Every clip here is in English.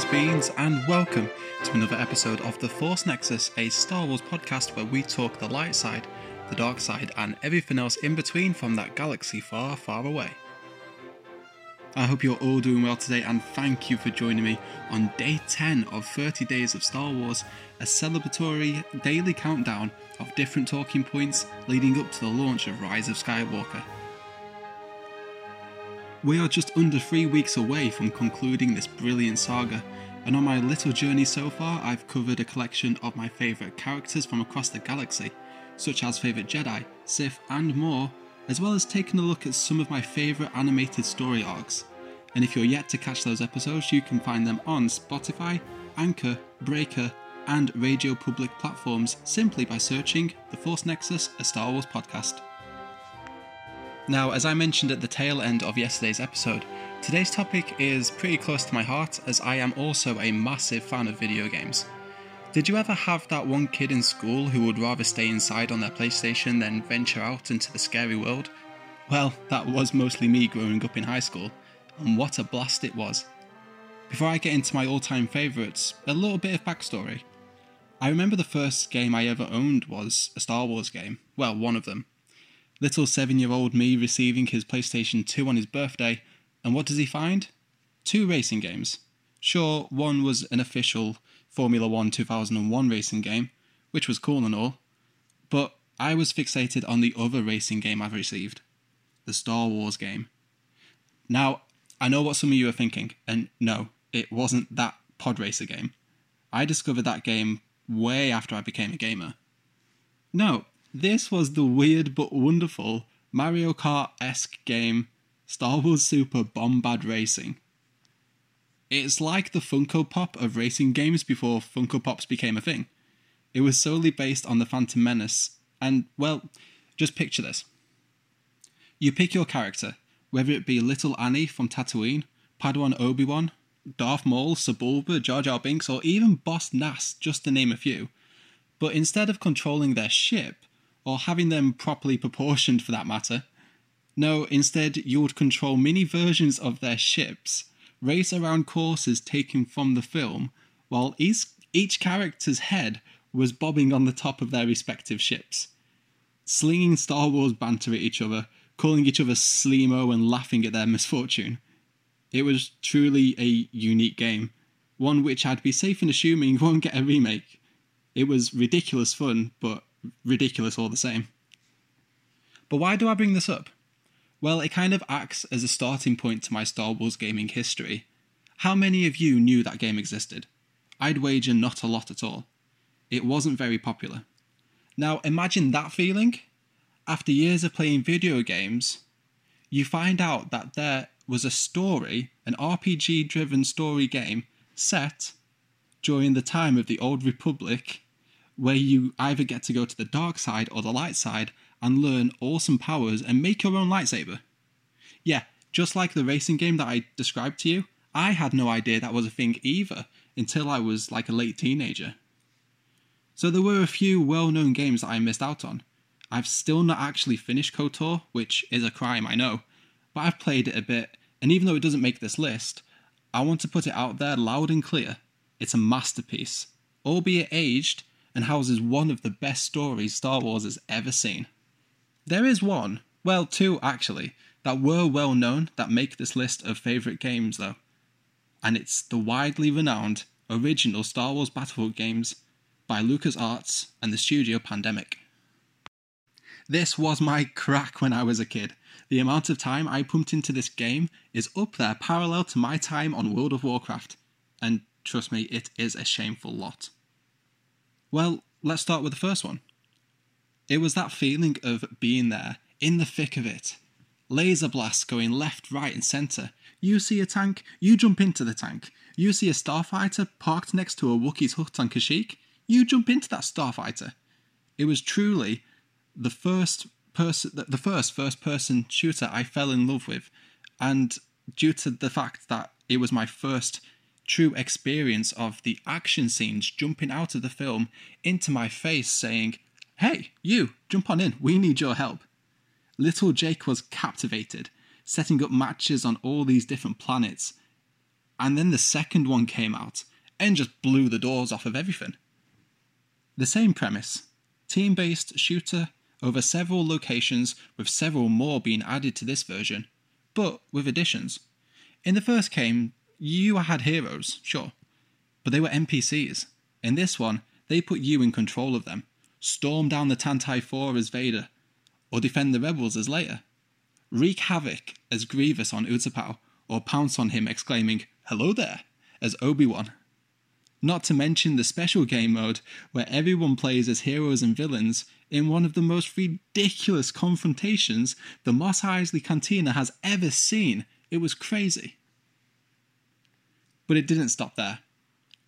Space Beans, and welcome to another episode of The Force Nexus, a Star Wars podcast where we talk the light side, the dark side, and everything else in between from that galaxy far, far away. I hope you're all doing well today, and thank you for joining me on day 10 of 30 Days of Star Wars, a celebratory daily countdown of different talking points leading up to the launch of Rise of Skywalker. We are just under 3 weeks away from concluding this brilliant saga, and on my little journey so far I've covered a collection of my favourite characters from across the galaxy, such as favourite Jedi, Sith and more, as well as taking a look at some of my favourite animated story arcs. And if you're yet to catch those episodes, you can find them on Spotify, Anchor, Breaker and Radio Public platforms simply by searching The Force Nexus, a Star Wars podcast. Now, as I mentioned at the tail end of yesterday's episode, today's topic is pretty close to my heart, as I am also a massive fan of video games. Did you ever have that one kid in school who would rather stay inside on their PlayStation than venture out into the scary world? Well, that was mostly me growing up in high school, and what a blast it was. Before I get into my all-time favourites, a little bit of backstory. I remember the first game I ever owned was a Star Wars game, well, one of them. Little 7-year-old me receiving his PlayStation 2 on his birthday, and what does he find? 2 racing games. Sure, one was an official Formula One 2001 racing game, which was cool and all, but I was fixated on the other racing game I've received, the Star Wars game. Now, I know what some of you are thinking, and no, it wasn't that pod racer game. I discovered that game way after I became a gamer. No. This was the weird but wonderful Mario Kart-esque game, Star Wars Super Bombad Racing. It's like the Funko Pop of racing games before Funko Pops became a thing. It was solely based on the Phantom Menace, and, well, just picture this. You pick your character, whether it be Little Annie from Tatooine, Padawan Obi-Wan, Darth Maul, Sebulba, Jar Jar Binks, or even Boss Nass, just to name a few. But instead of controlling their ship, or having them properly proportioned for that matter. No, instead you would control mini versions of their ships, race around courses taken from the film, while each character's head was bobbing on the top of their respective ships. Slinging Star Wars banter at each other, calling each other Sleemo and laughing at their misfortune. It was truly a unique game, one which I'd be safe in assuming won't get a remake. It was ridiculous fun, but ridiculous all the same. But why do I bring this up? Well, it kind of acts as a starting point to my Star Wars gaming history. How many of you knew that game existed? I'd wager not a lot at all. It wasn't very popular. Now imagine that feeling. After years of playing video games, you find out that there was a story, an RPG-driven story game, set during the time of the Old Republic, where you either get to go to the dark side or the light side and learn awesome powers and make your own lightsaber. Yeah, just like the racing game that I described to you, I had no idea that was a thing either until I was like a late teenager. So there were a few well-known games that I missed out on. I've still not actually finished KOTOR, which is a crime, I know, but I've played it a bit, and even though it doesn't make this list, I want to put it out there loud and clear. It's a masterpiece, albeit aged, and houses one of the best stories Star Wars has ever seen. There is one, well 2 actually, that were well known that make this list of favourite games though. And it's the widely renowned original Star Wars Battlefront games by LucasArts and the studio Pandemic. This was my crack when I was a kid. The amount of time I pumped into this game is up there parallel to my time on World of Warcraft. And trust me, it is a shameful lot. Well, let's start with the first one. It was that feeling of being there, in the thick of it. Laser blasts going left, right and centre. You see a tank, you jump into the tank. You see a starfighter parked next to a Wookiee's hut on Kashyyyk, you jump into that starfighter. It was truly the first-person shooter I fell in love with, and due to the fact that it was my first true experience of the action scenes jumping out of the film into my face saying, "Hey, you, jump on in, we need your help." Little Jake was captivated, setting up matches on all these different planets. And then the second one came out and just blew the doors off of everything. The same premise, team-based shooter over several locations, with several more being added to this version, but with additions. In the first game, you had heroes, sure, but they were NPCs. In this one, they put you in control of them. Storm down the Tantai 4 as Vader, or defend the rebels as Leia. Wreak havoc as Grievous on Utapau, or pounce on him exclaiming, "Hello there," as Obi-Wan. Not to mention the special game mode, where everyone plays as heroes and villains in one of the most ridiculous confrontations the Mos Eisley Cantina has ever seen. It was crazy. But it didn't stop there.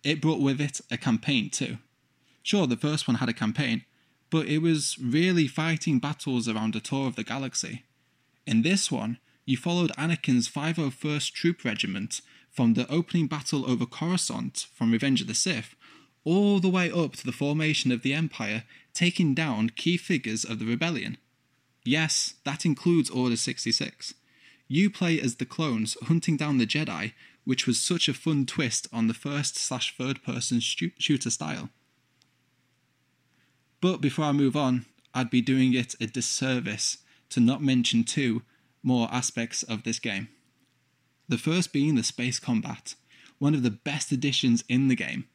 It brought with it a campaign too. Sure, the first one had a campaign, but it was really fighting battles around a tour of the galaxy. In this one, you followed Anakin's 501st Troop Regiment from the opening battle over Coruscant from Revenge of the Sith, all the way up to the formation of the Empire, taking down key figures of the rebellion. Yes, that includes Order 66. You play as the clones hunting down the Jedi, which was such a fun twist on the first/third person shooter style. But before I move on, I'd be doing it a disservice to not mention two more aspects of this game. The first being the space combat, one of the best additions in the game.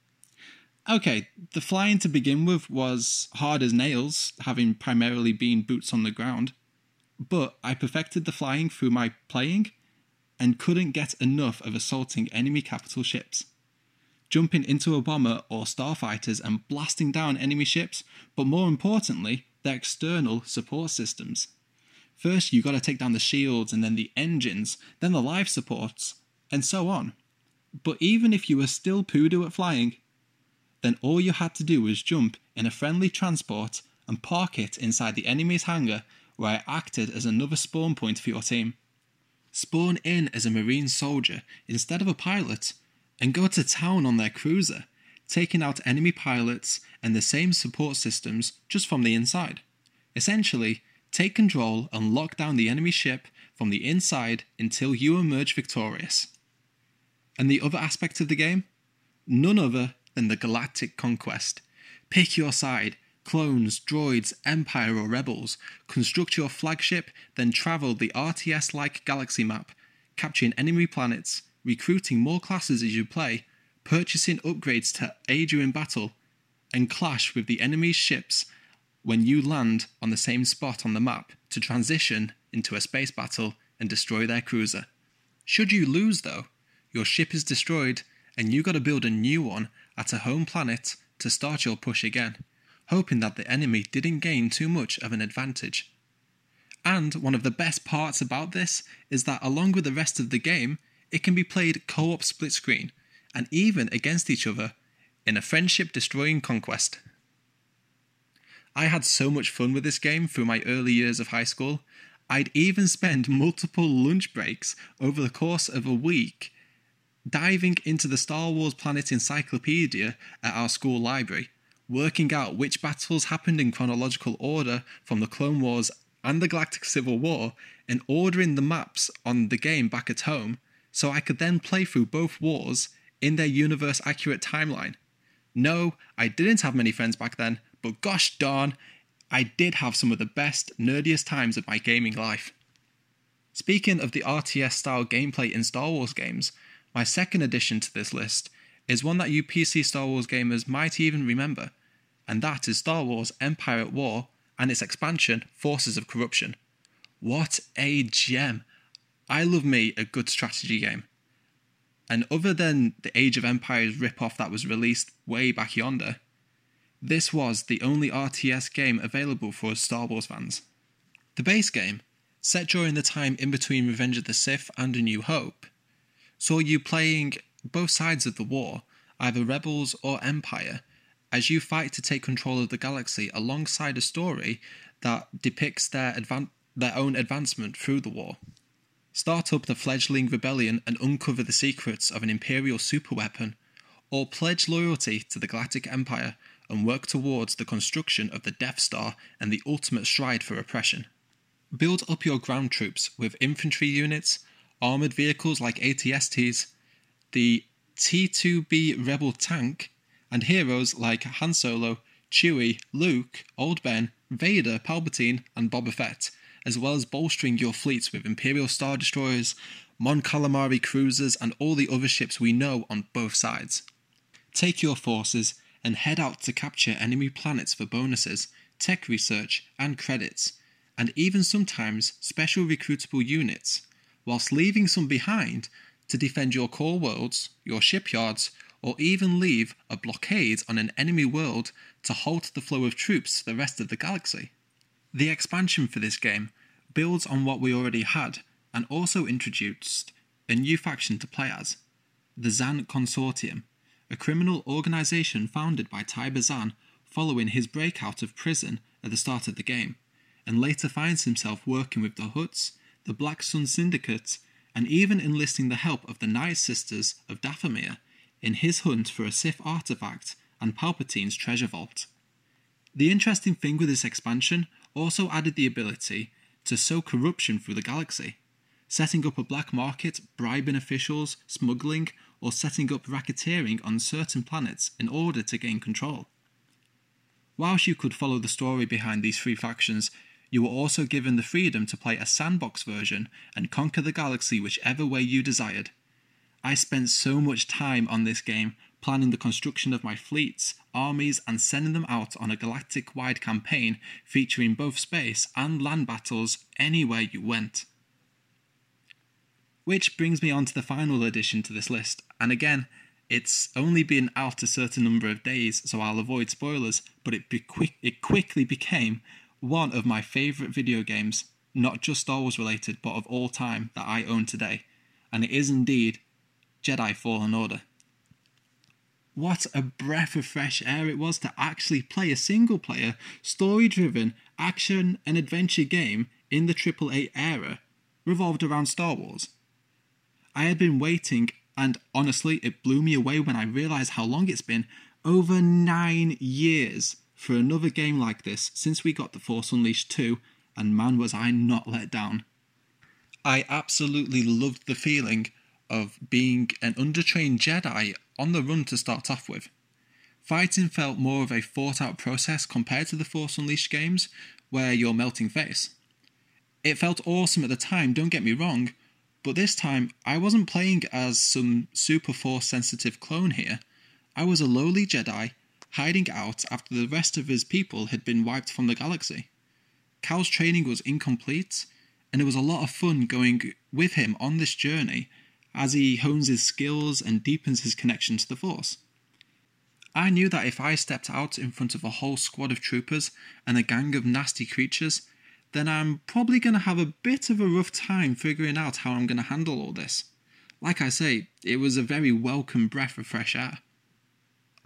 Okay, the flying to begin with was hard as nails, having primarily been boots on the ground, but I perfected the flying through my playing and couldn't get enough of assaulting enemy capital ships. Jumping into a bomber or starfighters and blasting down enemy ships, but more importantly, their external support systems. First, you got to take down the shields, and then the engines, then the life supports, and so on. But even if you were still poo-doo at flying, then all you had to do was jump in a friendly transport and park it inside the enemy's hangar, where I acted as another spawn point for your team. Spawn in as a Marine soldier instead of a pilot, and go to town on their cruiser, taking out enemy pilots and the same support systems just from the inside. Essentially, take control and lock down the enemy ship from the inside until you emerge victorious. And the other aspect of the game? None other than the Galactic Conquest. Pick your side, clones, droids, Empire or Rebels, construct your flagship, then travel the RTS-like galaxy map, capturing enemy planets, recruiting more classes as you play, purchasing upgrades to aid you in battle, and clash with the enemy's ships when you land on the same spot on the map to transition into a space battle and destroy their cruiser. Should you lose though, your ship is destroyed and you gotta build a new one at a home planet to start your push again, hoping that the enemy didn't gain too much of an advantage. And one of the best parts about this is that along with the rest of the game, it can be played co-op split screen and even against each other in a friendship-destroying conquest. I had so much fun with this game through my early years of high school. I'd even spend multiple lunch breaks over the course of a week diving into the Star Wars Planet Encyclopedia at our school library, working out which battles happened in chronological order from the Clone Wars and the Galactic Civil War, and ordering the maps on the game back at home so I could then play through both wars in their universe-accurate timeline. No, I didn't have many friends back then, but gosh darn, I did have some of the best, nerdiest times of my gaming life. Speaking of the RTS-style gameplay in Star Wars games, my second addition to this list is one that you PC Star Wars gamers might even remember, and that is Star Wars Empire at War and its expansion, Forces of Corruption. What a gem! I love me a good strategy game. And other than the Age of Empires ripoff that was released way back yonder, this was the only RTS game available for us Star Wars fans. The base game, set during the time in between Revenge of the Sith and A New Hope, saw you playing both sides of the war, either Rebels or Empire, as you fight to take control of the galaxy alongside a story that depicts their own advancement through the war. Start up the fledgling rebellion and uncover the secrets of an Imperial superweapon, or pledge loyalty to the Galactic Empire and work towards the construction of the Death Star and the ultimate stride for oppression. Build up your ground troops with infantry units, armoured vehicles like AT-STs, the T2B Rebel tank, and heroes like Han Solo, Chewie, Luke, Old Ben, Vader, Palpatine, and Boba Fett, as well as bolstering your fleets with Imperial Star Destroyers, Mon Calamari cruisers, and all the other ships we know on both sides. Take your forces and head out to capture enemy planets for bonuses, tech research, and credits, and even sometimes special recruitable units, whilst leaving some behind to defend your core worlds, your shipyards, or even leave a blockade on an enemy world to halt the flow of troops to the rest of the galaxy. The expansion for this game builds on what we already had and also introduced a new faction to play as, the Zan Consortium, a criminal organisation founded by Tiber Zan following his breakout of prison at the start of the game, and later finds himself working with the Hutts, the Black Sun Syndicate, and even enlisting the help of the Night Sisters of Dathomir in his hunt for a Sith artefact and Palpatine's treasure vault. The interesting thing with this expansion also added the ability to sow corruption through the galaxy, setting up a black market, bribing officials, smuggling, or setting up racketeering on certain planets in order to gain control. Whilst you could follow the story behind these three factions, you were also given the freedom to play a sandbox version and conquer the galaxy whichever way you desired. I spent so much time on this game, planning the construction of my fleets, armies, and sending them out on a galactic-wide campaign featuring both space and land battles anywhere you went. Which brings me on to the final addition to this list, and again, it's only been out a certain number of days, so I'll avoid spoilers, but it quickly became one of my favourite video games, not just Star Wars related, but of all time that I own today, and it is indeed Jedi Fallen Order. What a breath of fresh air it was to actually play a single-player, story-driven, action and adventure game in the AAA era, revolved around Star Wars. I had been waiting, and honestly, it blew me away when I realised how long it's been, over 9 years for another game like this since we got The Force Unleashed 2, and man was I not let down. I absolutely loved the feeling of being an undertrained Jedi on the run to start off with. Fighting felt more of a thought-out process compared to the Force Unleashed games, where you're melting face. It felt awesome at the time, don't get me wrong, but this time I wasn't playing as some super Force-sensitive clone here. I was a lowly Jedi, hiding out after the rest of his people had been wiped from the galaxy. Cal's training was incomplete, and it was a lot of fun going with him on this journey, as he hones his skills and deepens his connection to the Force. I knew that if I stepped out in front of a whole squad of troopers and a gang of nasty creatures, then I'm probably going to have a bit of a rough time figuring out how I'm going to handle all this. Like I say, it was a very welcome breath of fresh air.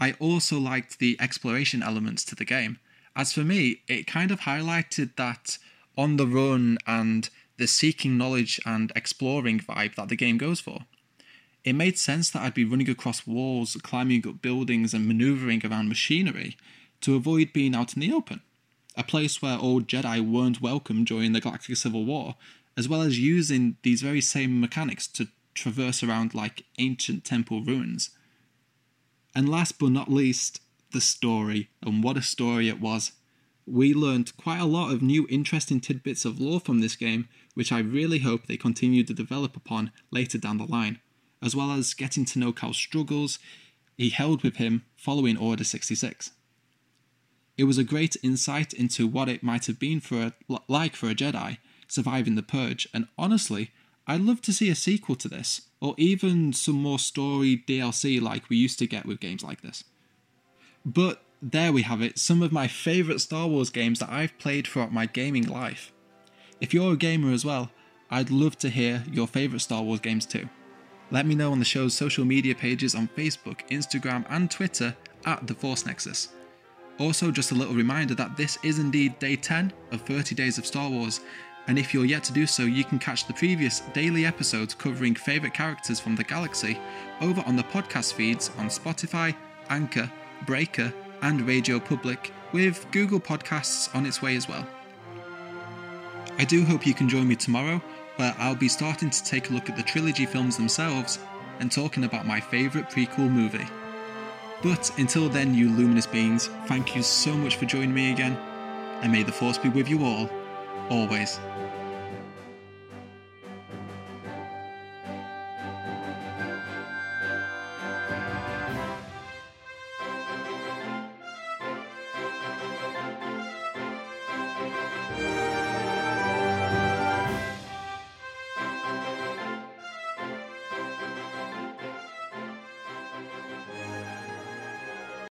I also liked the exploration elements to the game, as for me, it kind of highlighted that on the run and the seeking knowledge and exploring vibe that the game goes for. It made sense that I'd be running across walls, climbing up buildings and manoeuvring around machinery to avoid being out in the open, a place where old Jedi weren't welcome during the Galactic Civil War, as well as using these very same mechanics to traverse around like ancient temple ruins. And last but not least, the story, and what a story it was. We learned quite a lot of new interesting tidbits of lore from this game, which I really hope they continue to develop upon later down the line, as well as getting to know Cal's struggles he held with him following Order 66. It was a great insight into what it might have been for a Jedi surviving the Purge, and honestly, I'd love to see a sequel to this, or even some more story DLC like we used to get with games like this. But there we have it, some of my favourite Star Wars games that I've played throughout my gaming life. If you're a gamer as well, I'd love to hear your favourite Star Wars games too. Let me know on the show's social media pages on Facebook, Instagram and Twitter at The Force Nexus. Also, just a little reminder that this is indeed day 10 of 30 Days of Star Wars, and if you're yet to do so, you can catch the previous daily episodes covering favourite characters from the galaxy over on the podcast feeds on Spotify, Anchor, Breaker and Radio Public, with Google Podcasts on its way as well. I do hope you can join me tomorrow, where I'll be starting to take a look at the trilogy films themselves and talking about my favourite prequel movie. But until then, you luminous beings, thank you so much for joining me again, and may the Force be with you all, always.